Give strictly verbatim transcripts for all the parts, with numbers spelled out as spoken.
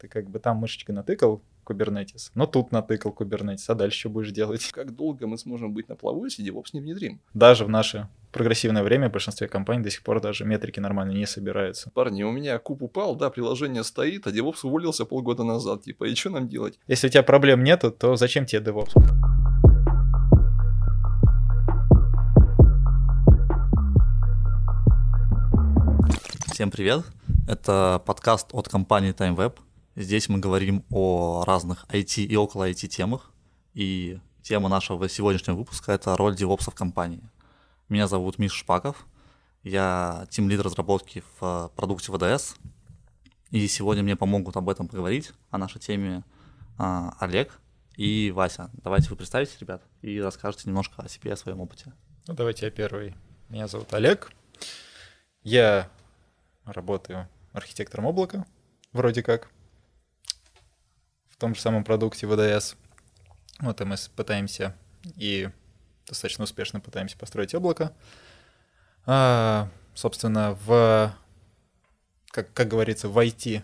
Ты как бы там мышечкой натыкал Kubernetes, но тут натыкал Kubernetes, а дальше что будешь делать? Как долго мы сможем быть на плаву, если DevOps не внедрим? Даже в наше прогрессивное время в большинстве компаний до сих пор даже метрики нормально не собираются. Парни, у меня куб упал, да, приложение стоит, а DevOps уволился полгода назад, типа, и что нам делать? Если у тебя проблем нету, то зачем тебе DevOps? Всем привет, это подкаст от компании TimeWeb. Здесь мы говорим о разных ай ти и около ай ти темах, и тема нашего сегодняшнего выпуска — это роль DevOps в компании. Меня зовут Миша Шпаков, я тимлид разработки в продукте ви ди эс, и сегодня мне помогут об этом поговорить, о нашей теме Олег и Вася. Давайте вы представитесь, ребят, и расскажете немножко о себе, о своем опыте. Ну, давайте я первый. Меня зовут Олег, я работаю архитектором облака, вроде как, в том же самом продукте ви ди эс. Вот и мы пытаемся и достаточно успешно пытаемся построить облако. А, собственно, в, как, как говорится, в ай ти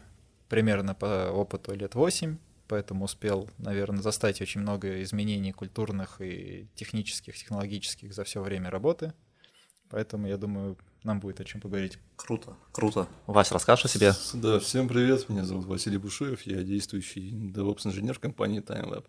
примерно по опыту лет восемь, поэтому успел, наверное, застать очень много изменений культурных и технических, технологических за все время работы. Поэтому, я думаю, нам будет о чем поговорить. Круто, круто. Вась, расскажешь о себе? Да, всем привет, меня зовут Василий Бушуев, я действующий DevOps-инженер в компании TimeLab.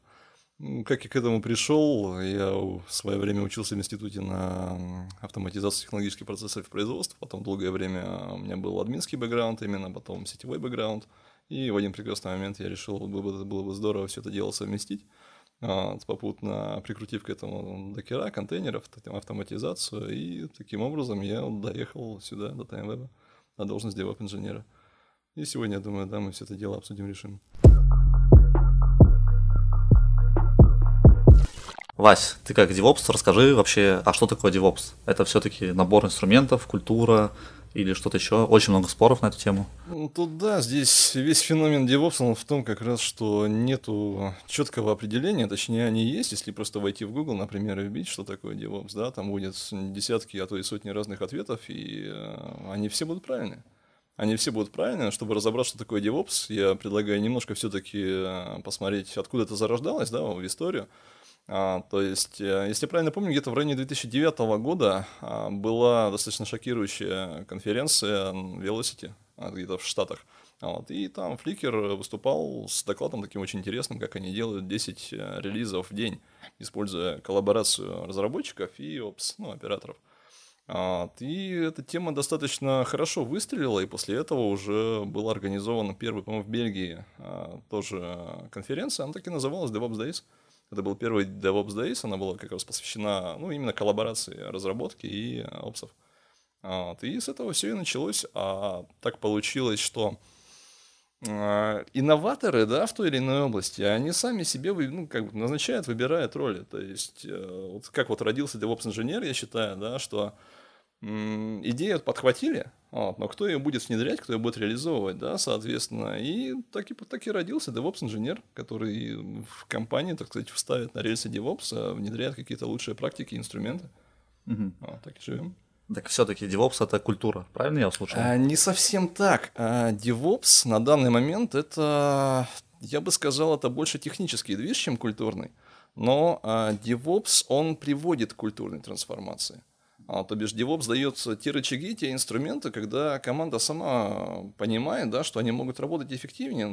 Как я к этому пришел, я в свое время учился в институте на автоматизацию технологических процессов производства, потом долгое время у меня был админский бэкграунд именно, потом сетевой бэкграунд, и в один прекрасный момент я решил, было бы здорово все это дело совместить, попутно прикрутив к этому докера, контейнеров, автоматизацию, и таким образом я доехал сюда, до TimeWeb, на должность DevOps-инженера. И сегодня, я думаю, да, мы все это дело обсудим, решим. Вась, ты как DevOps, расскажи вообще, а что такое DevOps? Это все-таки набор инструментов, культура или что-то еще? Очень много споров на эту тему. Ну, тут да, здесь весь феномен DevOps, он в том как раз, что нету четкого определения, точнее они есть, если просто войти в Google, например, и вбить, что такое DevOps, да, там будет десятки, а то и сотни разных ответов, и э, они все будут правильные. Они все будут правильные. Чтобы разобраться, что такое DevOps, я предлагаю немножко все-таки посмотреть, откуда это зарождалось, да, в историю. А, то есть, если я правильно помню, где-то в районе две тысячи девятого года а, была достаточно шокирующая конференция Velocity а, где-то в Штатах. А, вот, и там Flickr выступал с докладом таким очень интересным, как они делают десять релизов в день, используя коллаборацию разработчиков и опс, ну, операторов. А, вот, и эта тема достаточно хорошо выстрелила, и после этого уже была организована первая, по-моему, в Бельгии а, тоже конференция, она так и называлась DevOps Days. Это был первый DevOps Days, она была как раз посвящена, ну, именно коллаборации разработки и опсов. Вот. И с этого все и началось. А так получилось, что инноваторы, да, в той или иной области, они сами себе, ну, как бы назначают, выбирают роли. То есть, вот как вот родился DevOps-инженер, я считаю, да, что идею подхватили, вот, но кто ее будет внедрять, кто ее будет реализовывать, да, соответственно. И так и, так и родился DevOps-инженер, который в компании, так сказать, вставит на рельсы DevOps, внедряет какие-то лучшие практики, инструменты. Угу. Вот, так и живем. Так все-таки DevOps — это культура, правильно я услышал? А, не совсем так. А, DevOps на данный момент — это, я бы сказал, это больше технический движ, чем культурный. Но а, DevOps, он приводит к культурной трансформации. А, то бишь DevOps дает те рычаги, те инструменты, когда команда сама понимает, да, что они могут работать эффективнее,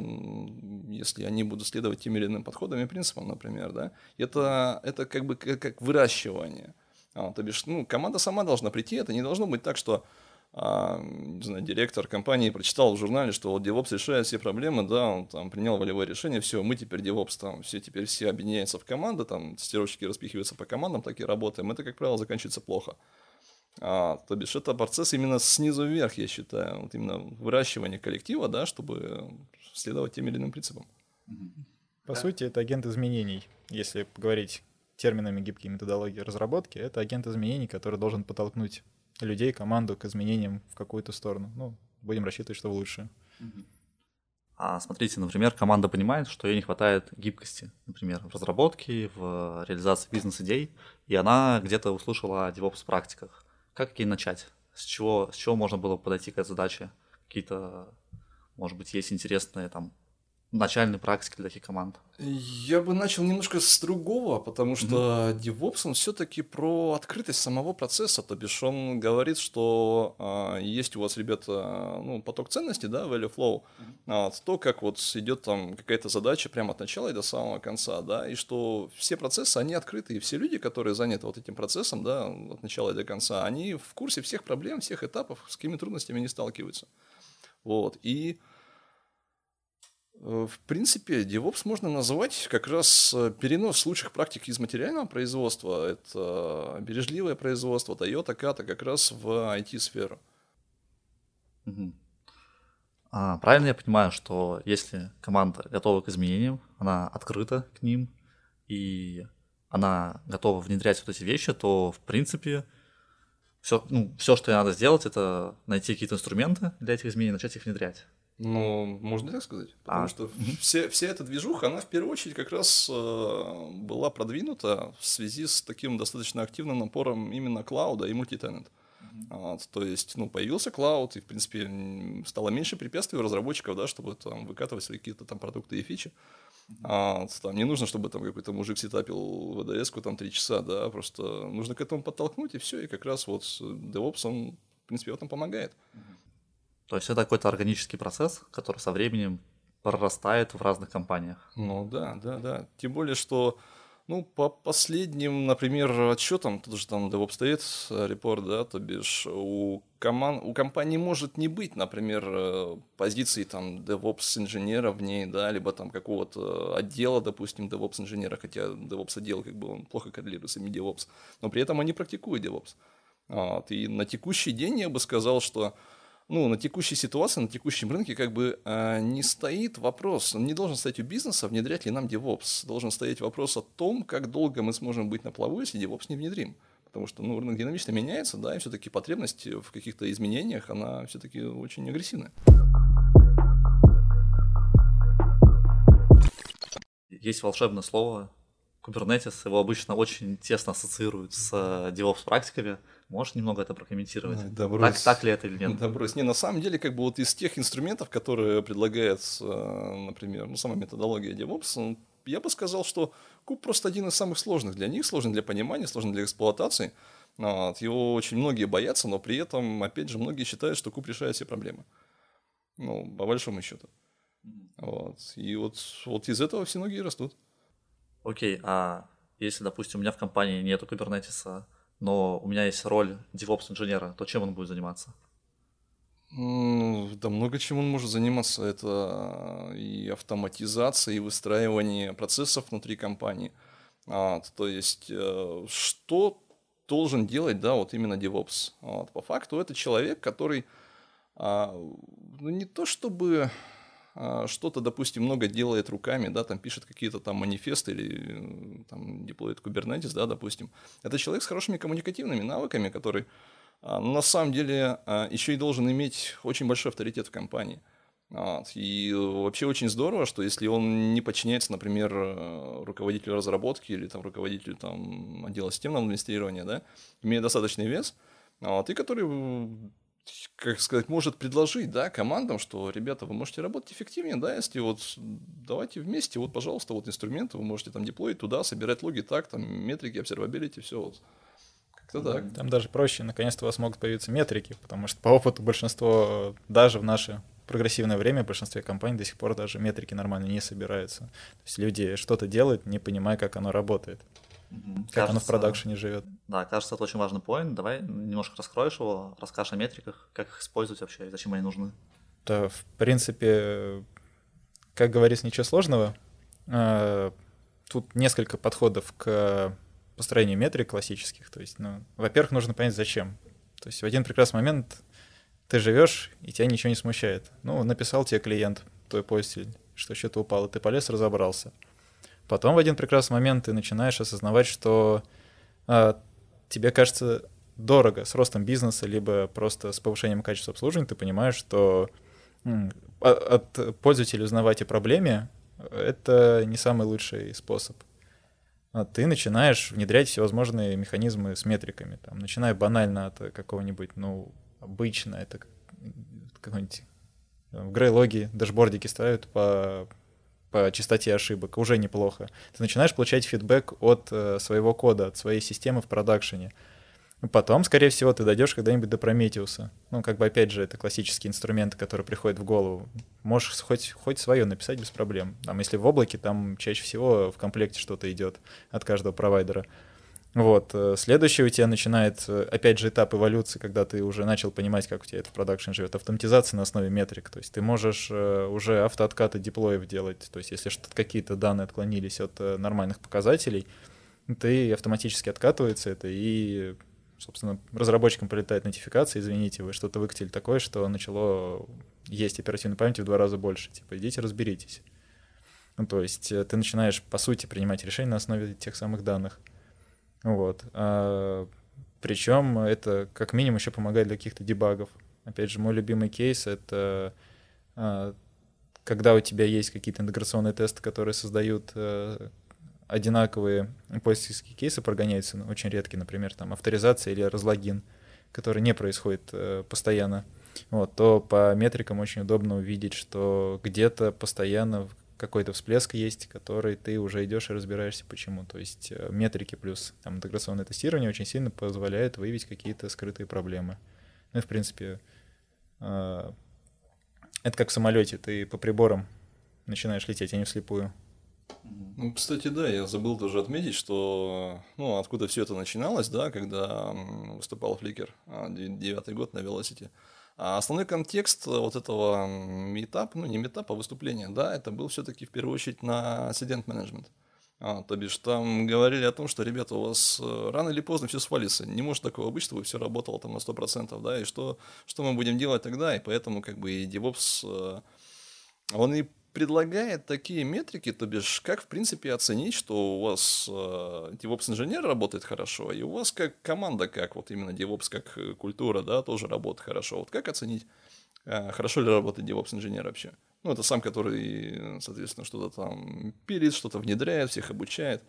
если они будут следовать тем или иным подходам и принципам, например. Да. Это, это как бы как, как выращивание. А, то бишь, ну, команда сама должна прийти, это не должно быть так, что а, не знаю, директор компании прочитал в журнале, что вот DevOps решает все проблемы, да, он там принял волевое решение, все, мы теперь DevOps, там, все теперь все объединяются в команды, там, тестировщики распихиваются по командам, так и работаем. Это, как правило, заканчивается плохо. А, то бишь, это процесс именно снизу вверх, я считаю, вот именно выращивание коллектива, да, чтобы следовать тем или иным принципам. По да. сути, это агент изменений. Если говорить терминами гибкие методологии разработки, это агент изменений, который должен подтолкнуть людей, команду к изменениям в какую-то сторону. Ну, будем рассчитывать, что в лучшее. А смотрите, например, команда понимает, что ей не хватает гибкости, например, в разработке, в реализации бизнес-идей, и она где-то услышала о DevOps-практиках. Как ей начать? С чего, с чего можно было подойти к этой задаче? Какие-то, может быть, есть интересные там начальной практики для таких команд? Я бы начал немножко с другого, потому что mm-hmm. DevOps, он все-таки про открытость самого процесса, то бишь он говорит, что э, есть у вас, ребята, ну, поток ценностей, да, value flow, mm-hmm. вот, то, как вот идет там какая-то задача прямо от начала и до самого конца, да, и что все процессы, они открыты, и все люди, которые заняты вот этим процессом, да, от начала и до конца, они в курсе всех проблем, всех этапов, с какими трудностями они сталкиваются. Вот, и в принципе, DevOps можно назвать как раз перенос лучших практик из материального производства, это бережливое производство, Toyota, Kata, как раз в ай ти-сферу. Угу. А, правильно я понимаю, что если команда готова к изменениям, она открыта к ним, и она готова внедрять вот эти вещи, то, в принципе, все, ну, все, что ей надо сделать, это найти какие-то инструменты для этих изменений, начать их внедрять. Ну, можно так сказать, потому а. что вся, вся эта движуха, она в первую очередь как раз э, была продвинута в связи с таким достаточно активным напором именно клауда и мультитенант. Mm-hmm. Вот, то есть, ну, появился клауд, и, в принципе, стало меньше препятствий у разработчиков, да, чтобы там выкатывать свои какие-то там продукты и фичи. Mm-hmm. Вот, там не нужно, чтобы там какой-то мужик сетапил ви ди эс-ку там три часа, да, просто нужно к этому подтолкнуть, и все, и как раз вот DevOps, он, в принципе, в этом помогает. Mm-hmm. То есть это какой-то органический процесс, который со временем прорастает в разных компаниях. Ну да, да, да. Тем более, что ну, по последним, например, отчетам, тут же там DevOps Days репорт, да, то бишь у, команд, у компании может не быть, например, позиции там DevOps-инженера в ней, да, либо там какого-то отдела, допустим, DevOps-инженера, хотя DevOps-отдел как бы он плохо коррелирует с именно DevOps, но при этом они практикуют DevOps. Вот. И на текущий день я бы сказал, что Ну, на текущей ситуации, на текущем рынке как бы э, не стоит вопрос, не должен стоять у бизнеса, внедрять ли нам DevOps. Должен стоять вопрос о том, как долго мы сможем быть на плаву, если DevOps не внедрим. Потому что ну, рынок динамично меняется, да, и все-таки потребность в каких-то изменениях, она все-таки очень агрессивная. Есть волшебное слово Kubernetes, его обычно очень тесно ассоциируют с DevOps-практиками. Можешь немного это прокомментировать? Да, так, так ли это или нет? Да, брось. Не, на самом деле, как бы вот из тех инструментов, которые предлагает, например, ну, сама методология DevOps, я бы сказал, что Куб просто один из самых сложных для них, сложный для понимания, сложный для эксплуатации. Вот. Его очень многие боятся, но при этом, опять же, многие считают, что Куб решает все проблемы. Ну, по большому счету. Вот. И вот, вот из этого все ноги и растут. Окей, okay, а если, допустим, у меня в компании нету Kubernetes, но у меня есть роль DevOps-инженера, то чем он будет заниматься? Да много чем он может заниматься. Это и автоматизация, и выстраивание процессов внутри компании. А, то есть, что должен делать, да, вот именно DevOps? Вот, по факту это человек, который а, ну, не то чтобы... что-то, допустим, много делает руками, да, там пишет какие-то там манифесты или там деплоит Kubernetes, да, допустим. Это человек с хорошими коммуникативными навыками, который на самом деле еще и должен иметь очень большой авторитет в компании. Вот. И вообще очень здорово, что если он не подчиняется, например, руководителю разработки или там, руководителю там, отдела системного администрирования, да, имеет достаточный вес, вот, и который... как сказать, может предложить, да, командам, что, ребята, вы можете работать эффективнее, да, если вот давайте вместе, вот, пожалуйста, вот инструменты, вы можете там деплоить туда, собирать логи так, там, метрики, обсервабилити, все вот. Как-то так. Там даже проще, наконец-то у вас могут появиться метрики, потому что по опыту большинство, даже в наше прогрессивное время, в большинстве компаний до сих пор даже метрики нормально не собираются. То есть люди что-то делают, не понимая, как оно работает. Как кажется, оно в продакшене живет. Да, кажется, это очень важный поинт. Давай немножко раскроешь его, расскажешь о метриках, как их использовать вообще и зачем они нужны. Да, в принципе, как говорится, ничего сложного. Тут несколько подходов к построению метрик классических. То есть, ну, во-первых, нужно понять, зачем. То есть в один прекрасный момент ты живешь, и тебя ничего не смущает. Ну, написал тебе клиент, твой пользователь, что что-то упало, ты полез, разобрался. Потом в один прекрасный момент ты начинаешь осознавать, что э, тебе кажется дорого с ростом бизнеса, либо просто с повышением качества обслуживания, ты понимаешь, что м- от пользователя узнавать о проблеме — это не самый лучший способ. А ты начинаешь внедрять всевозможные механизмы с метриками, там, начиная банально от какого-нибудь, ну, обычно, это какой-нибудь в грей-логи, дашбордики ставят по... по частоте ошибок, уже неплохо. Ты начинаешь получать фидбэк от э, своего кода, от своей системы в продакшене. Потом, скорее всего, ты дойдешь когда-нибудь до Prometheus. Ну, как бы, опять же, это классические инструменты, которые приходят в голову. Можешь хоть, хоть свое написать без проблем. Там, если в облаке, там чаще всего в комплекте что-то идет от каждого провайдера. Вот. Следующий у тебя начинает, опять же, этап эволюции, когда ты уже начал понимать, как у тебя это в продакшн живет. Автоматизация на основе метрик. То есть ты можешь уже автооткаты диплоев делать. То есть если какие-то данные отклонились от нормальных показателей, ты автоматически откатывается это, и, собственно, разработчикам прилетает нотификация: извините, вы что-то выкатили такое, что начало есть оперативной памяти в два раза больше. Типа, идите разберитесь. Ну, то есть ты начинаешь, по сути, принимать решения на основе тех самых данных. Вот. А, причем это как минимум еще помогает для каких-то дебагов. Опять же, мой любимый кейс — это а, когда у тебя есть какие-то интеграционные тесты, которые создают а, одинаковые пользовательские кейсы, прогоняются, ну, очень редкие, например, там авторизация или разлогин, который не происходит а, постоянно, вот, то по метрикам очень удобно увидеть, что где-то постоянно какой-то всплеск есть, который ты уже идешь и разбираешься, почему. То есть метрики плюс там интеграционное тестирование очень сильно позволяет выявить какие-то скрытые проблемы. Ну и, в принципе, это как в самолете, ты по приборам начинаешь лететь, а не вслепую. Ну, кстати, да, я забыл тоже отметить, что, ну, откуда все это начиналось, да, когда выступал Flickr, девятый год на Velocity. А основной контекст вот этого митапа, ну не митапа, а выступления, да, это был все-таки в первую очередь на incident management. А, то бишь там говорили о том, что, ребята, у вас рано или поздно все свалится, не может такого быть, чтобы все работало там на сто процентов, да, и что, что мы будем делать тогда, и поэтому как бы и DevOps, он и предлагает такие метрики, то бишь, как, в принципе, оценить, что у вас э, DevOps-инженер работает хорошо, и у вас как команда, как вот именно DevOps, как культура, да, тоже работает хорошо. Вот как оценить, э, хорошо ли работает DevOps-инженер вообще? Ну, это сам, который, соответственно, что-то там пилит, что-то внедряет, всех обучает.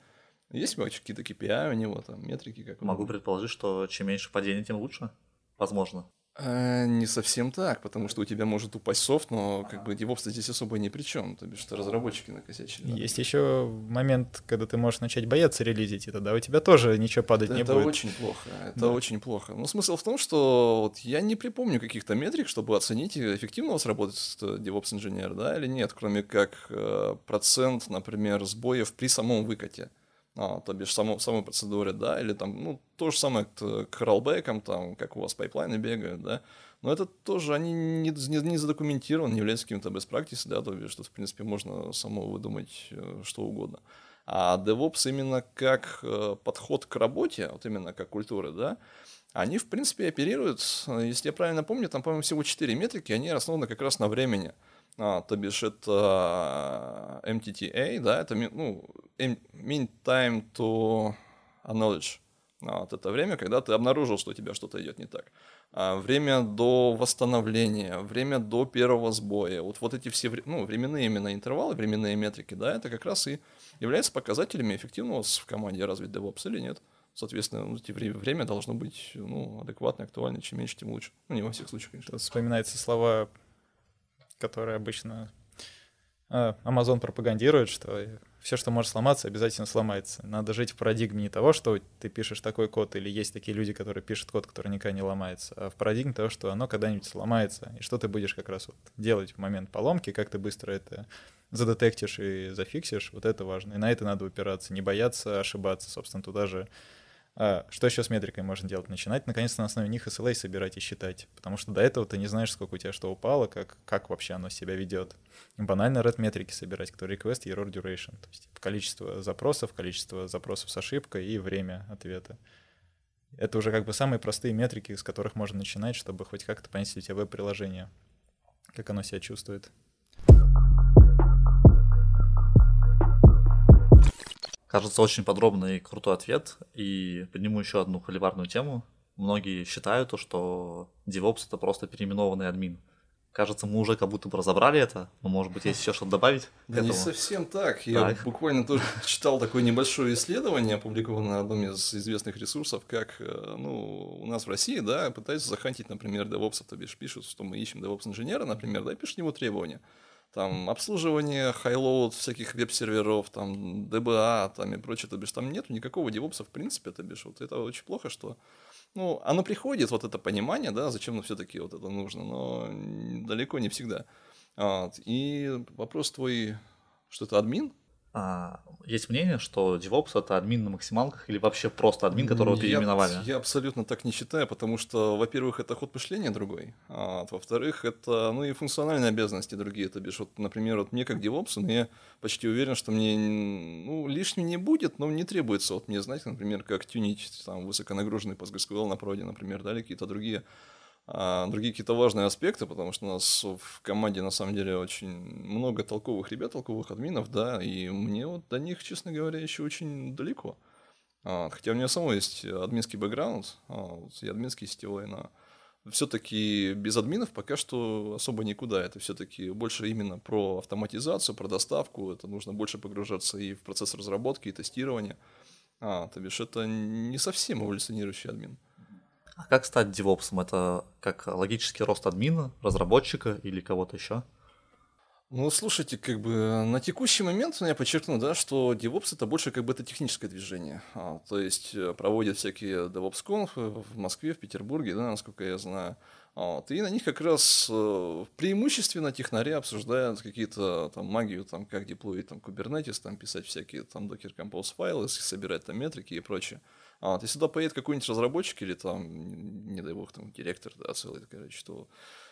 Есть вообще какие-то кей пи ай у него, там, метрики? Как Могу он? предположить, что чем меньше падений, тем лучше, возможно. А, не совсем так, потому что у тебя может упасть софт, но как бы DevOps здесь особо ни при чем, то бишь что разработчики накосячили. Да? Есть еще момент, когда ты можешь начать бояться релизить, и тогда у тебя тоже ничего падать это не будет. Это очень плохо, это да. очень плохо. Но смысл в том, что вот я не припомню каких-то метрик, чтобы оценить, эффективно у вас работает DevOps-инженер, да, или нет, кроме как процент, например, сбоев при самом выкате. А, то бишь, в само, самой процедуре, да, или там, ну, то же самое к, к роллбэкам, там, как у вас пайплайны бегают, да, но это тоже, они не, не, не задокументированы, не являются каким-то best practice, да, то бишь, что, в принципе, можно само выдумать что угодно. А DevOps именно как подход к работе, вот именно как культуры, да, они, в принципе, оперируют, если я правильно помню, там, по-моему, всего четыре метрики, они основаны как раз на времени. А, то бишь, это эм ти ти эй, да, это, ну, mean time to acknowledge. А, вот это время, когда ты обнаружил, что у тебя что-то идет не так. А, время до восстановления, время до первого сбоя. Вот, вот эти все, ну, временные именно интервалы, временные метрики, да, это как раз и является показателями, эффективно в команде развить DevOps или нет. Соответственно, время должно быть, ну, адекватно, актуально, чем меньше, тем лучше. Ну, не во всех случаях, конечно. Тут вспоминаются слова, которые обычно Amazon пропагандирует, что все, что может сломаться, обязательно сломается. Надо жить в парадигме не того, что ты пишешь такой код, или есть такие люди, которые пишут код, который никогда не ломается, а в парадигме того, что оно когда-нибудь сломается, и что ты будешь как раз вот делать в момент поломки, как ты быстро это задетектишь и зафиксишь, вот это важно. И на это надо упираться, не бояться ошибаться, собственно, туда же. А, что еще с метриками можно делать? Начинать, наконец-то, на основе них эс эл эй собирать и считать. Потому что до этого ты не знаешь, сколько у тебя что упало, как, как вообще оно себя ведет. Банально red метрики собирать, которые request и error duration. То есть количество запросов, количество запросов с ошибкой и время ответа. Это уже как бы самые простые метрики, с которых можно начинать, чтобы хоть как-то понять у тебя веб-приложение, как оно себя чувствует. Кажется, очень подробный и крутой ответ, и подниму еще одну холиварную тему. Многие считают, что DevOps — это просто переименованный админ. Кажется, мы уже как будто бы разобрали это, но, может быть, есть еще что-то добавить к этому? Да не совсем так. Я так. буквально тоже читал такое небольшое исследование, опубликованное на одном из известных ресурсов, как, ну, у нас в России, да, пытаются захантить, например, DevOps, то бишь пишут, что мы ищем DevOps-инженера, например, да, и пишут ему требования. там обслуживание, хайлоуд всяких веб-серверов, там ди би эй там, и прочее, то бишь там нету никакого девопса в принципе, то бишь вот это очень плохо, что ну, оно приходит, вот это понимание, да, зачем нам все-таки вот это нужно, но далеко не всегда. Вот. И вопрос твой, что это админ? А, есть мнение, что DevOps — это админ на максималках или вообще просто админ, которого я, переименовали? Я абсолютно так не считаю, потому что, во-первых, это ход мышления другой, а, во-вторых, это ну и функциональные обязанности другие. То бишь, вот, например, вот мне как DevOps, ну, я почти уверен, что мне ну, лишним не будет, но не требуется вот мне знать, например, как тюнить там, высоконагруженный PostgreSQL на проде, например, да, или какие-то другие... другие какие-то важные аспекты, потому что у нас в команде на самом деле очень много толковых ребят, толковых админов, да, и мне вот до них, честно говоря, еще очень далеко. Хотя у меня самого есть админский бэкграунд, и админский сетевой, но все-таки без админов пока что особо никуда. Это все-таки больше именно про автоматизацию, про доставку, это нужно больше погружаться и в процесс разработки, и тестирования. А, то бишь это не совсем эволюционирующий админ. А как стать девопсом? Это как логический рост админа, разработчика или кого-то еще? Ну, слушайте, как бы на текущий момент, ну, я подчеркну, да, что девопс — это больше как бы это техническое движение. А, то есть проводят всякие DevOps-конфы в Москве, в Петербурге, да, насколько я знаю. Вот, и на них как раз преимущественно технари обсуждают какие-то там магию, там, как деплоить там, Kubernetes, там, писать всякие там Docker Compose файлы, собирать там метрики и прочее. А, если сюда поедет какой-нибудь разработчик или там, не дай бог, там, директор, да, целый, короче, то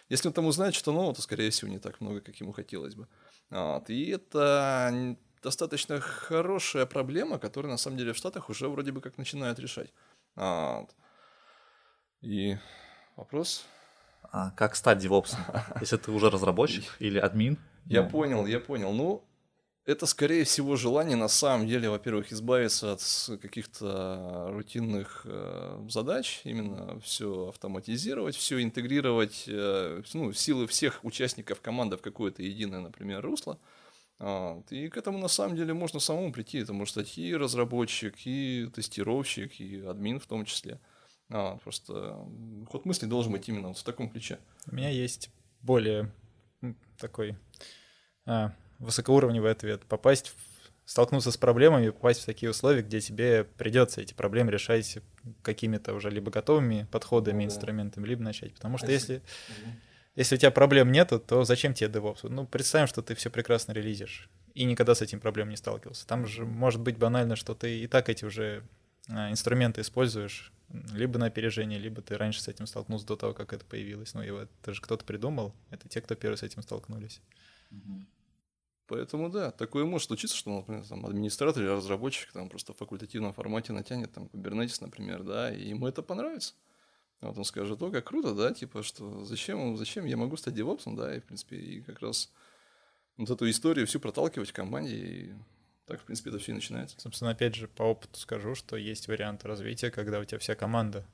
если он там узнает что-то нового, то, скорее всего, не так много, как ему хотелось бы. А, и это достаточно хорошая проблема, которую, на самом деле, в Штатах уже вроде бы как начинают решать. А, и вопрос? А как стать девопсом? Если ты уже разработчик или админ? Я понял, я понял. Ну... Это, скорее всего, желание, на самом деле, во-первых, избавиться от каких-то рутинных э, задач, именно все автоматизировать, все интегрировать, э, ну, силы всех участников команды в какое-то единое, например, русло. Вот. И к этому, на самом деле, можно самому прийти. Это может стать и разработчик, и тестировщик, и админ в том числе. А, просто ход мысли должен быть именно вот в таком ключе. У меня есть более такой... А... высокоуровневый ответ. Попасть, в, столкнуться с проблемами, попасть в такие условия, где тебе придется эти проблемы решать какими-то уже либо готовыми подходами, инструментами, либо начать. Потому что если, если у тебя проблем нету, то зачем тебе DevOps? Ну, представим, что ты все прекрасно релизишь и никогда с этим проблем не сталкивался. Там же может быть банально, что ты и так эти уже инструменты используешь либо на опережение, либо ты раньше с этим столкнулся до того, как это появилось. Ну, его это же кто-то придумал, это те, кто первый с этим столкнулись. Поэтому да, такое может случиться, что, например, там, администратор или разработчик там, просто в факультативном формате натянет там Kubernetes, например, да, и ему это понравится. Вот он скажет, о, как круто, да, типа, что зачем, зачем я могу стать девопсом, да, и, в принципе, и как раз вот эту историю всю проталкивать в команде, и так, в принципе, это все и начинается. Собственно, опять же, по опыту скажу, что есть варианты развития, когда у тебя вся команда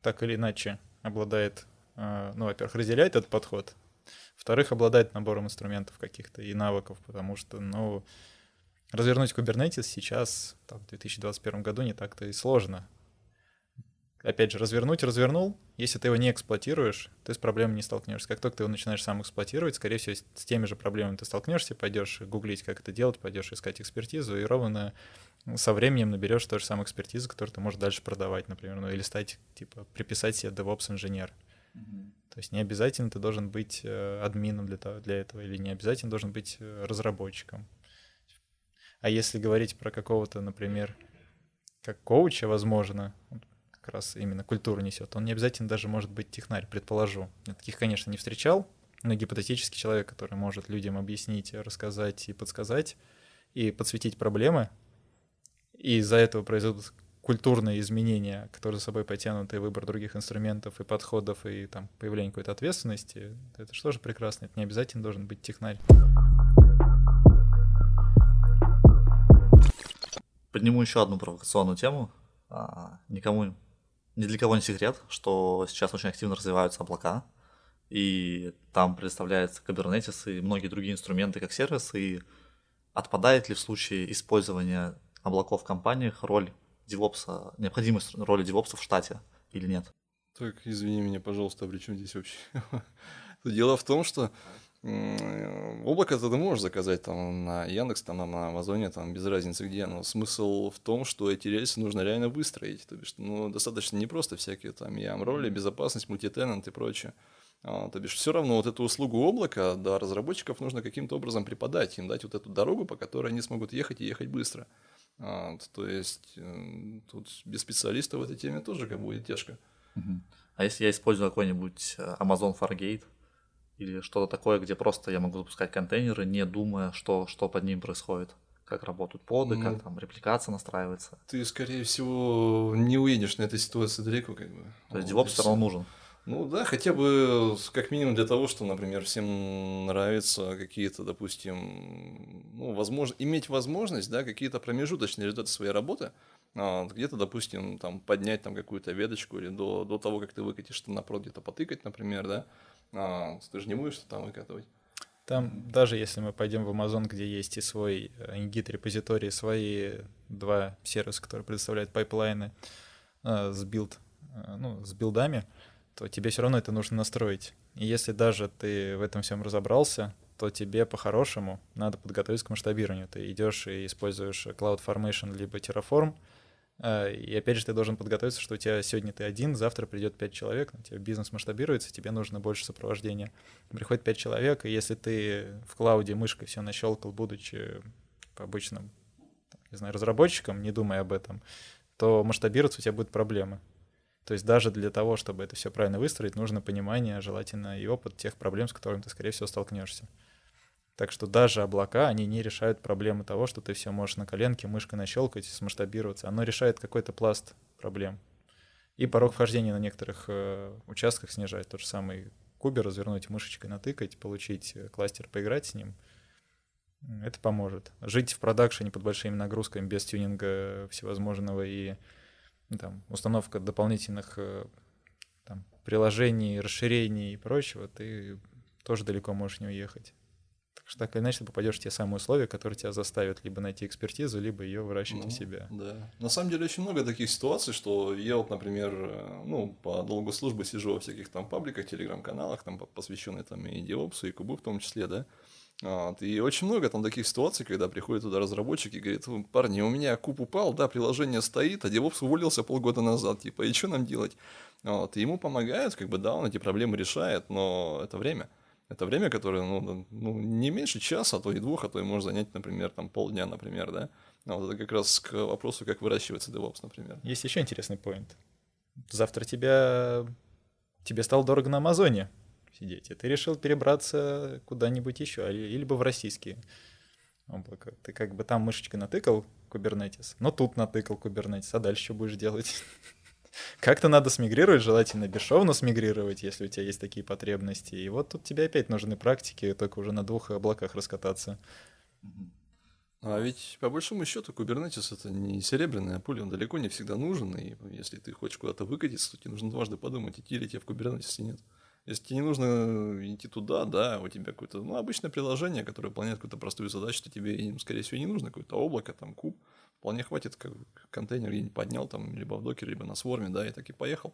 так или иначе обладает, ну, во-первых, разделяет этот подход, во-вторых, обладает набором инструментов каких-то и навыков, потому что, ну, развернуть Kubernetes сейчас, там, в две тысячи двадцать первом году не так-то и сложно. Опять же, развернуть развернул, если ты его не эксплуатируешь, ты с проблемой не столкнешься. Как только ты его начинаешь сам эксплуатировать, скорее всего, с теми же проблемами ты столкнешься, пойдешь гуглить, как это делать, пойдешь искать экспертизу, и ровно со временем наберешь ту же самую экспертизу, которую ты можешь дальше продавать, например, ну, или стать, типа, приписать себе DevOps-инженер. То есть не обязательно ты должен быть админом для, того, для этого, или не обязательно должен быть разработчиком. А если говорить про какого-то, например, как коуча, возможно, как раз именно культуру несет, он не обязательно даже может быть технарь, предположу. Я таких, конечно, не встречал, но гипотетический человек, который может людям объяснить, рассказать и подсказать, и подсветить проблемы, и из-за этого произойдут культурные изменения, которые за собой потянут и выбор других инструментов, и подходов, и там появление какой-то ответственности, это же тоже прекрасно, это не обязательно должен быть технарь. Подниму еще одну провокационную тему. Никому, ни для кого не секрет, что сейчас очень активно развиваются облака, и там представляется Kubernetes и многие другие инструменты как сервис, и отпадает ли в случае использования облаков в компаниях роль девопса, необходимость роли девопса в штате или нет? Так, извини меня, пожалуйста, при чем здесь вообще? Дело в том, что облако ты можешь заказать там на Яндекс, там на Амазоне, там без разницы где, но смысл в том, что эти рельсы нужно реально выстроить, то бишь, ну, достаточно не просто всякие там ям-роли, безопасность, мультитенант и прочее. То бишь, все равно вот эту услугу облака до разработчиков нужно каким-то образом преподать, им дать вот эту дорогу, по которой они смогут ехать и ехать быстро. То есть, тут без специалиста в этой теме тоже как будет тяжко. А если я использую какой-нибудь Amazon Fargate или что-то такое, где просто я могу запускать контейнеры, не думая, что, что под ним происходит? Как работают поды, ну, как там репликация настраивается? Ты, скорее всего, не уедешь на этой ситуации далеко. Как бы. То есть DevOps вот, все равно нужен? Ну да, хотя бы как минимум для того, что, например, всем нравится какие-то, допустим, ну, возможно, иметь возможность, да, какие-то промежуточные результаты своей работы, где-то, допустим, там, поднять там, какую-то веточку или до, до того, как ты выкатишь на прод, где-то потыкать, например, да, а, ты же не будешь там выкатывать. Там даже если мы пойдем в Amazon, где есть и свой Git-репозиторий, свои два сервиса, которые предоставляют пайплайны с, билд, ну, с билдами, то тебе все равно это нужно настроить. И если даже ты в этом всем разобрался, то тебе по-хорошему надо подготовиться к масштабированию. Ты идешь и используешь Cloud Formation либо Terraform, и опять же ты должен подготовиться, что у тебя сегодня ты один, завтра придет пять человек, у тебя бизнес масштабируется, тебе нужно больше сопровождения. Приходит пять человек, и если ты в клауде мышкой все нащелкал, будучи обычным, не знаю, разработчиком, не думая об этом, то масштабироваться у тебя будут проблемы. То есть даже для того, чтобы это все правильно выстроить, нужно понимание, желательно и опыт тех проблем, с которыми ты, скорее всего, столкнешься. Так что даже облака, они не решают проблемы того, что ты все можешь на коленке мышкой нащелкать, смасштабироваться. Оно решает какой-то пласт проблем. И порог вхождения на некоторых э, участках снижает. Тот же самый кубер развернуть, мышечкой натыкать, получить кластер, поиграть с ним. Это поможет. Жить в продакшене под большими нагрузками, без тюнинга всевозможного и... Там, установка дополнительных там, приложений, расширений и прочего, ты тоже далеко можешь не уехать. Так что так или иначе ты попадешь в те самые условия, которые тебя заставят либо найти экспертизу, либо ее выращивать ну, в себя. Да. На самом деле очень много таких ситуаций, что я вот, например, ну, по долгу службы сижу во всяких там пабликах, телеграм-каналах, там, посвященных там, и DevOps, и Кубу в том числе, да. Вот. И очень много там таких ситуаций, когда приходят туда разработчики и говорят: парни, у меня куб упал, да, приложение стоит, а DevOps уволился полгода назад, типа, и что нам делать? Вот. И ему помогают, как бы, да, он эти проблемы решает, но это время. Это время, которое, ну, ну, не меньше часа, а то и двух, а то и может занять, например, там, полдня, например, да. Вот это как раз к вопросу, как выращивается DevOps, например. Есть еще интересный поинт. Завтра тебя... тебе стало дорого на Амазоне сидеть, и ты решил перебраться куда-нибудь еще, или бы в российские облака. Ты как бы там мышечкой натыкал Kubernetes, но тут натыкал Kubernetes, а дальше что будешь делать? Как-то надо смигрировать, желательно бесшовно смигрировать, если у тебя есть такие потребности. И вот тут тебе опять нужны практики, только уже на двух облаках раскататься. А ведь, по большому счету, Kubernetes — это не серебряная пуля, он далеко не всегда нужен, и если ты хочешь куда-то выкатиться, то тебе нужно дважды подумать, идти ли тебе в Kubernetes или нет. Если тебе не нужно идти туда, да, у тебя какое-то, ну, обычное приложение, которое выполняет какую-то простую задачу, то тебе, скорее всего, не нужно какое-то облако, там, куб. Вполне хватит, как контейнер где-нибудь поднял, там, либо в докере, либо на сворме, да, и так и поехал.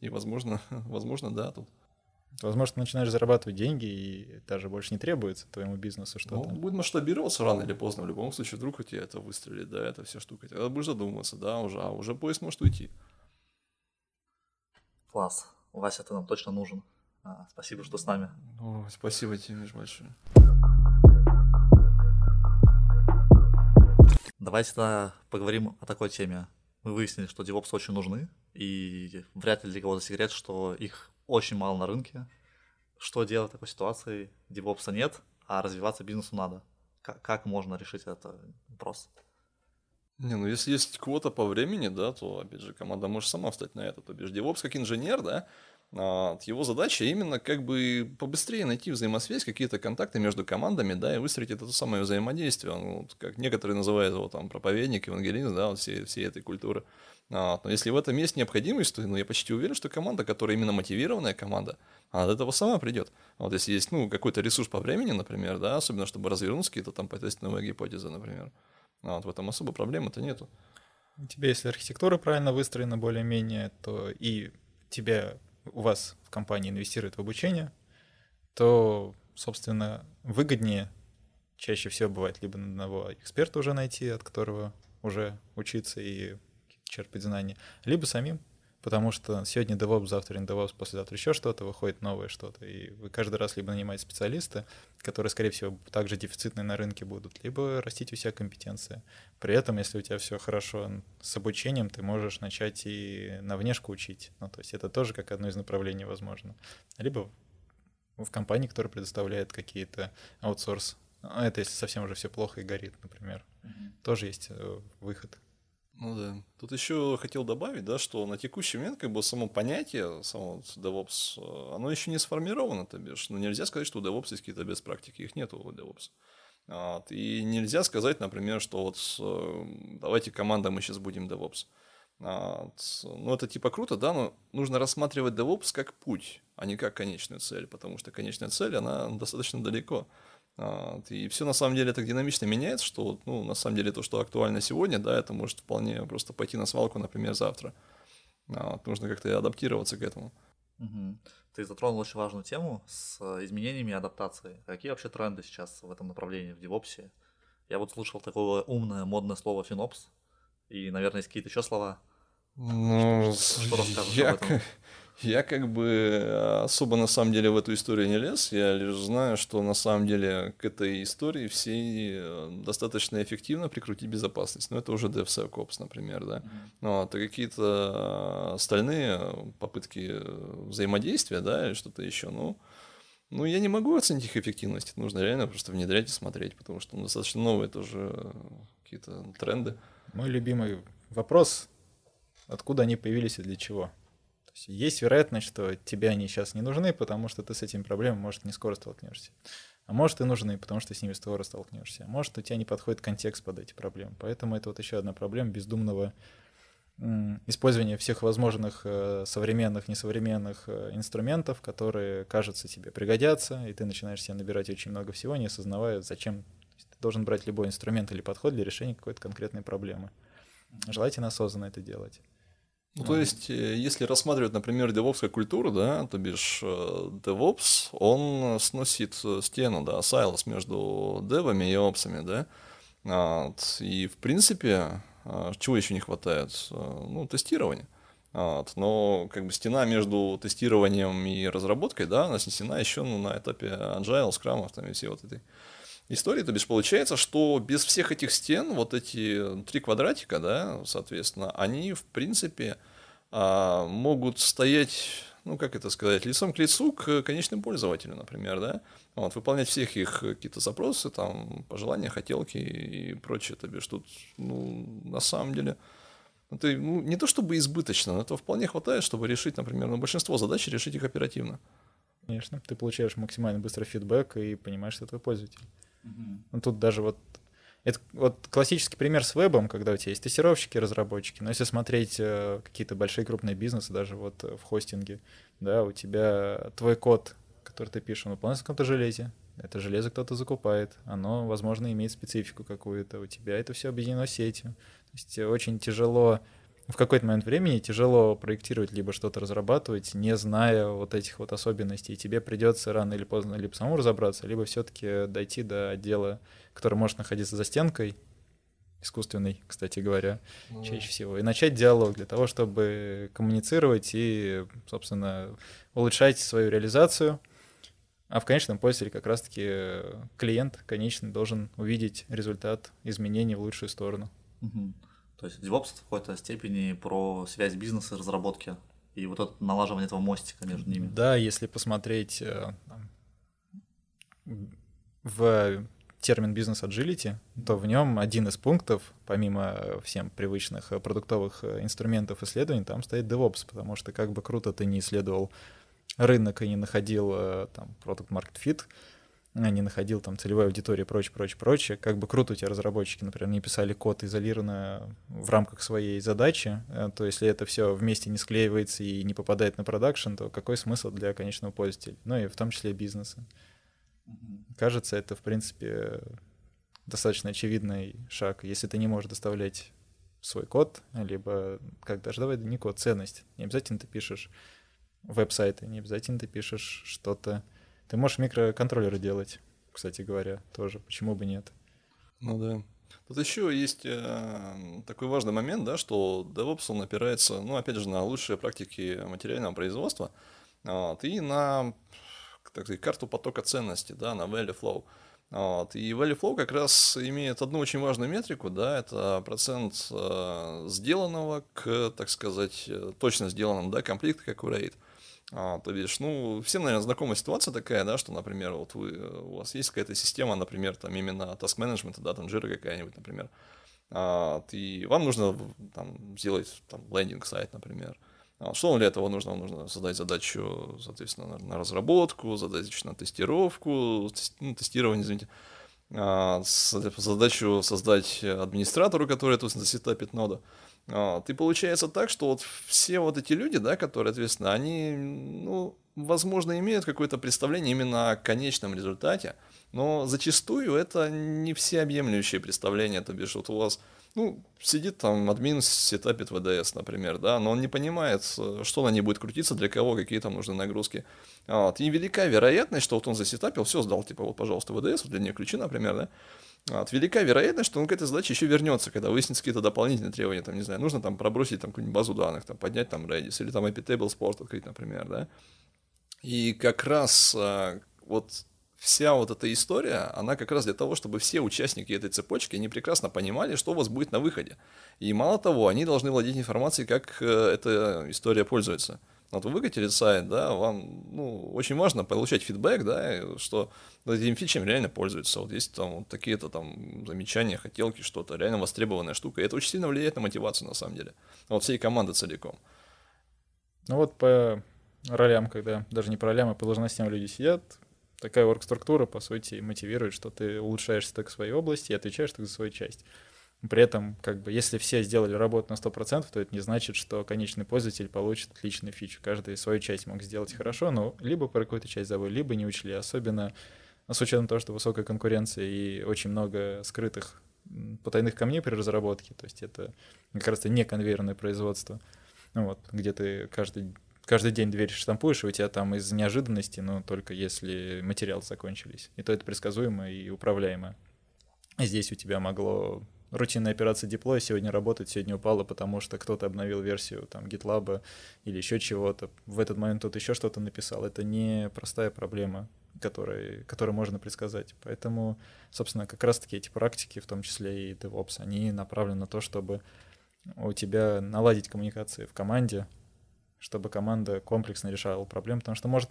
И, возможно, возможно, да, тут. Возможно, ты начинаешь зарабатывать деньги, и даже больше не требуется твоему бизнесу что-то. Ну, будет масштабироваться рано или поздно, в любом случае, вдруг у тебя это выстрелит, да, это вся штука. Тогда будешь задумываться, да, уже, а уже поезд может уйти. Класс. Вася, ты нам точно нужен. А, спасибо, что с нами. О, спасибо тебе, Миш, большое. Давайте тогда поговорим о такой теме. Мы выяснили, что DevOps очень нужны, и вряд ли для кого-то секрет, что их очень мало на рынке. Что делать в такой ситуации? DevOps'а нет, а развиваться бизнесу надо. Как, как можно решить этот вопрос? Не, ну если есть квота по времени, да, то, опять же, команда может сама встать на это. То бишь, DevOps как инженер, да, его задача именно как бы побыстрее найти взаимосвязь, какие-то контакты между командами, да, и выстроить это самое взаимодействие. Он, вот, как некоторые называют его там проповедник, евангелист, да, вот все, все этой культуры. А, но если в этом есть необходимость, то ну, я почти уверен, что команда, которая именно мотивированная команда, она от этого сама придет. Вот если есть ну, какой-то ресурс по времени, например, да, особенно чтобы развернуть какие-то там потестить новые гипотезы, например, а вот в этом особо проблем-то нету. У тебя, если архитектура правильно выстроена более-менее, то и тебя... у вас в компании инвестируют в обучение, то собственно, выгоднее чаще всего бывает либо одного эксперта уже найти, от которого уже учиться и черпать знания, либо самим, потому что сегодня DevOps, завтра не DevOps, послезавтра еще что-то, выходит новое что-то, и вы каждый раз либо нанимаете специалиста, которые, скорее всего, также дефицитные на рынке будут, либо растить у себя компетенции. При этом, если у тебя все хорошо с обучением, ты можешь начать и на внешку учить, ну, то есть это тоже как одно из направлений возможно, либо в компании, которая предоставляет какие-то аутсорс. Это если совсем уже все плохо и горит, например. Mm-hmm. Тоже есть выход. Ну да. Тут еще хотел добавить, да, что на текущий момент как бы само понятие, само DevOps, оно еще не сформировано, то бишь. Но нельзя сказать, что у DevOps есть какие-то best практики. Их нет у DevOps. Вот. И нельзя сказать, например, что вот давайте команда мы сейчас будем DevOps. Ну, это типа круто, да, но нужно рассматривать DevOps как путь, а не как конечную цель, потому что конечная цель, она достаточно далеко. И все на самом деле так динамично меняется, что, ну, на самом деле то, что актуально сегодня, да, это может вполне просто пойти на свалку, например, завтра. Нужно как-то адаптироваться к этому. Угу. Ты затронул очень важную тему с изменениями и адаптацией. Какие вообще тренды сейчас в этом направлении, в DevOps? Я вот слышал такое умное, модное слово FinOps. И, наверное, есть какие-то еще слова. Ну, что, что расскажешь я, об этом? Я как бы особо на самом деле в эту историю не лез. Я лишь знаю, что на самом деле к этой истории все достаточно эффективно прикрутить безопасность. Ну, это уже DevSecOps, например, да. Mm-hmm. Ну, а какие-то остальные попытки взаимодействия, да, или что-то еще, ну... Ну, я не могу оценить их эффективность. Это нужно реально просто внедрять и смотреть, потому что ну, достаточно новые тоже какие-то тренды. Мой любимый вопрос, откуда они появились и для чего? То есть, есть вероятность, что тебе они сейчас не нужны, потому что ты с этими проблемами, может, не скоро столкнешься. А может, и нужны, потому что с ними скоро столкнешься. А может, у тебя не подходит контекст под эти проблемы. Поэтому это вот еще одна проблема бездумного использование всех возможных современных, несовременных инструментов, которые, кажется, тебе пригодятся, и ты начинаешь себе набирать очень много всего, не осознавая, зачем ты должен брать любой инструмент или подход для решения какой-то конкретной проблемы. Желательно осознанно это делать. Ну, ну, то есть, если рассматривать, например, DevOps как культуру, да, то бишь DevOps, он сносит стену, да, сайлос между девами и опсами, да, вот. И, в принципе... Чего еще не хватает? Ну, тестирование. Но как бы стена между тестированием и разработкой, да, она снесена еще ну, на этапе Agile, Scrum там, и всей вот этой истории. То бишь получается, что без всех этих стен, вот эти три квадратика, да, соответственно, они в принципе могут стоять... ну, как это сказать, лицом к лицу к конечным пользователю, например, да, вот, выполнять всех их какие-то запросы, там, пожелания, хотелки и прочее, то бишь тут, ну, на самом деле, это, ну, не то чтобы избыточно, но этого вполне хватает, чтобы решить, например, ну, большинство задач, решить их оперативно. Конечно, ты получаешь максимально быстро фидбэк и понимаешь, что это пользователь. Mm-hmm. Ну, тут даже вот это вот классический пример с вебом, когда у тебя есть тестировщики, разработчики. Но если смотреть э, какие-то большие крупные бизнесы, даже вот в хостинге, да, у тебя твой код, который ты пишешь, он выполняется в каком-то железе. Это железо кто-то закупает. Оно, возможно, имеет специфику какую-то. У тебя это все объединено сетью. То есть очень тяжело, в какой-то момент времени тяжело проектировать либо что-то разрабатывать, не зная вот этих вот особенностей. И тебе придется рано или поздно либо самому разобраться, либо все-таки дойти до отдела, который может находиться за стенкой, искусственной, кстати говоря, mm. чаще всего, и начать диалог для того, чтобы коммуницировать и, собственно, улучшать свою реализацию. А в конечном пользователе как раз-таки клиент, конечно, должен увидеть результат изменений в лучшую сторону. Mm-hmm. То есть DevOps в какой-то степени про связь бизнеса и разработки, и вот это налаживание этого мостика между ними. Да, если посмотреть в термин «бизнес agility», то в нем один из пунктов, помимо всем привычных продуктовых инструментов исследований, там стоит DevOps, потому что как бы круто ты не исследовал рынок и не находил там product market fit, не находил там целевой аудитории, прочее, прочее, прочее. Как бы круто у тебя разработчики, например, не писали код изолированно в рамках своей задачи, то если это все вместе не склеивается и не попадает на продакшн, то какой смысл для конечного пользователя? Ну и в том числе бизнеса. Кажется, это, в принципе, достаточно очевидный шаг. Если ты не можешь доставлять свой код, либо, как даже давай, не код, ценность. Не обязательно ты пишешь веб-сайты, не обязательно ты пишешь что-то Ты можешь микроконтроллеры делать, кстати говоря, тоже. Почему бы нет? Ну да. Тут еще есть э, такой важный момент, да, что DevOps он опирается, ну, опять же, на лучшие практики материального производства вот, и на, так сказать, карту потока ценностей, да, на value flow. Вот, и value flow как раз имеет одну очень важную метрику, да, это процент э, сделанного к, так сказать, точно сделанному, да, комплекту, как у рейд. А, то бишь, ну, всем, наверное, знакома ситуация такая, да, что, например, вот вы, у вас есть какая-то система, например, там именно task management, да, там Jira какая-нибудь, например, а, и вам нужно там сделать там лендинг-сайт, например. А, что вам для этого нужно? Вам нужно создать задачу, соответственно, на, на разработку, задачу на тестировку, тест, ну, тестирование, извините, а, задачу создать администратору, который, то есть, засетапит ноду. Вот. И получается так, что вот все вот эти люди, да, которые ответственны, они, ну, возможно, имеют какое-то представление именно о конечном результате, но зачастую это не всеобъемлющее представление, то бишь вот у вас, ну, сидит там админ сетапит вэ дэ эс, например, да, но он не понимает, что на ней будет крутиться, для кого, какие там нужны нагрузки. Вот. И велика вероятность, что вот он засетапил, все сдал, типа, вот, пожалуйста, вэ дэ эс, вот для нее ключи, например, да. Вот, велика вероятность, что он к этой задаче еще вернется, когда выяснится какие-то дополнительные требования, там, не знаю, нужно там пробросить там какую-нибудь базу данных, там, поднять там Redis или там IPTables порт открыть, например, да. И как раз а, вот вся вот эта история, она как раз для того, чтобы все участники этой цепочки, они прекрасно понимали, что у вас будет на выходе. И мало того, они должны владеть информацией, как а, эта история пользуется. Вот вы выкатили сайт, да, вам, ну, очень важно получать фидбэк, да, что этим фичем реально пользуются. Вот есть там вот такие-то там замечания, хотелки, что-то, реально востребованная штука. И это очень сильно влияет на мотивацию, на самом деле. Вот всей команды целиком. Ну вот по ролям, когда, даже не по ролям, а по должностям люди сидят, такая оргструктура, по сути, мотивирует, что ты улучшаешься так в своей области и отвечаешь так за свою часть. При этом, как бы, если все сделали работу на сто процентов, то это не значит, что конечный пользователь получит отличную фичу. Каждый свою часть мог сделать хорошо, но либо про какую-то часть забыл, либо не учли. Особенно с учетом того, что высокая конкуренция и очень много скрытых потайных камней при разработке. То есть это как раз-то не конвейерное производство, ну, вот, где ты каждый, каждый день дверь штампуешь, и у тебя там из неожиданности, но только если материалы закончились. И то это предсказуемо и управляемо. Здесь у тебя могло... Рутинная операция деплоя сегодня работает, сегодня упала, потому что кто-то обновил версию там GitLab или еще чего-то. В этот момент кто-то еще что-то написал. Это не простая проблема, которой, которую можно предсказать. Поэтому, собственно, как раз-таки эти практики, в том числе и DevOps, они направлены на то, чтобы у тебя наладить коммуникации в команде, чтобы команда комплексно решала проблемы, потому что может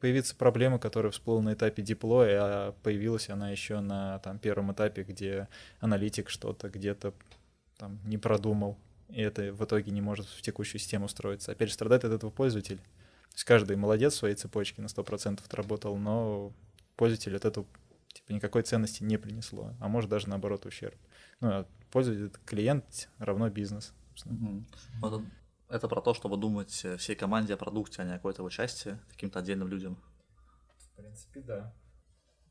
появиться проблема, которая всплыла на этапе деплоя, а появилась она еще на там, первом этапе, где аналитик что-то где-то там не продумал, и это в итоге не может в текущую систему встроиться. Опять же, страдает от этого пользователь. То есть каждый молодец в своей цепочке, на сто процентов отработал, но пользователь от этого типа, никакой ценности не принесло, а может даже наоборот ущерб. Ну, а пользователь, клиент равно бизнес. Это про то, чтобы думать всей команде о продукте, а не о какой-то его части, каким-то отдельным людям. В принципе, да.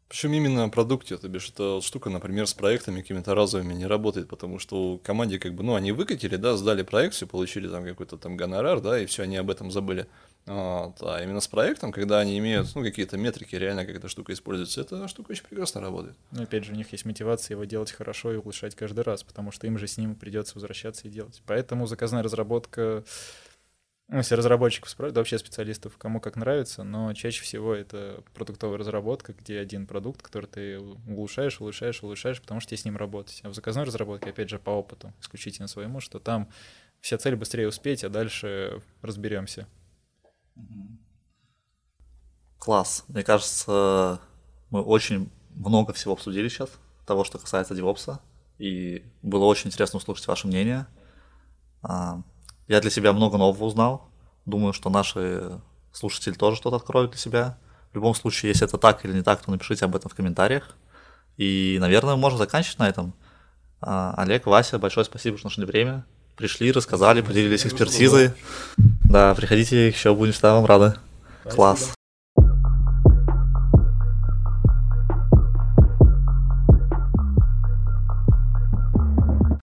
Причем именно о продукте, то бишь, эта штука, например, с проектами какими-то разовыми не работает, потому что команде как бы, ну, они выкатили, да, сдали проект, все, получили там какой-то там гонорар, да, и все, они об этом забыли. Вот. А именно с проектом, когда они имеют, ну, какие-то метрики, реально как эта штука используется, эта штука очень прекрасно работает. Ну, опять же, у них есть мотивация его делать хорошо и улучшать каждый раз, потому что им же с ним придется возвращаться и делать. Поэтому заказная разработка, ну, если разработчиков спрашивают, да вообще специалистов, кому как нравится, но чаще всего это продуктовая разработка, где один продукт, который ты улучшаешь, улучшаешь, улучшаешь, потому что тебе с ним работать. А в заказной разработке, опять же, по опыту, исключительно своему, что там вся цель быстрее успеть, а дальше разберемся. Класс. Мне кажется, мы очень много всего обсудили сейчас, того, что касается DevOps, и было очень интересно услышать ваше мнение. Я для себя много нового узнал. Думаю, что наши слушатели тоже что-то откроют для себя. В любом случае, если это так или не так, то напишите об этом в комментариях. И, наверное, можно заканчивать на этом. Олег, Вася, большое спасибо, что нашли время. Пришли, рассказали, поделились экспертизой. Да, приходите, еще будем всегда вам рады. Спасибо. Класс.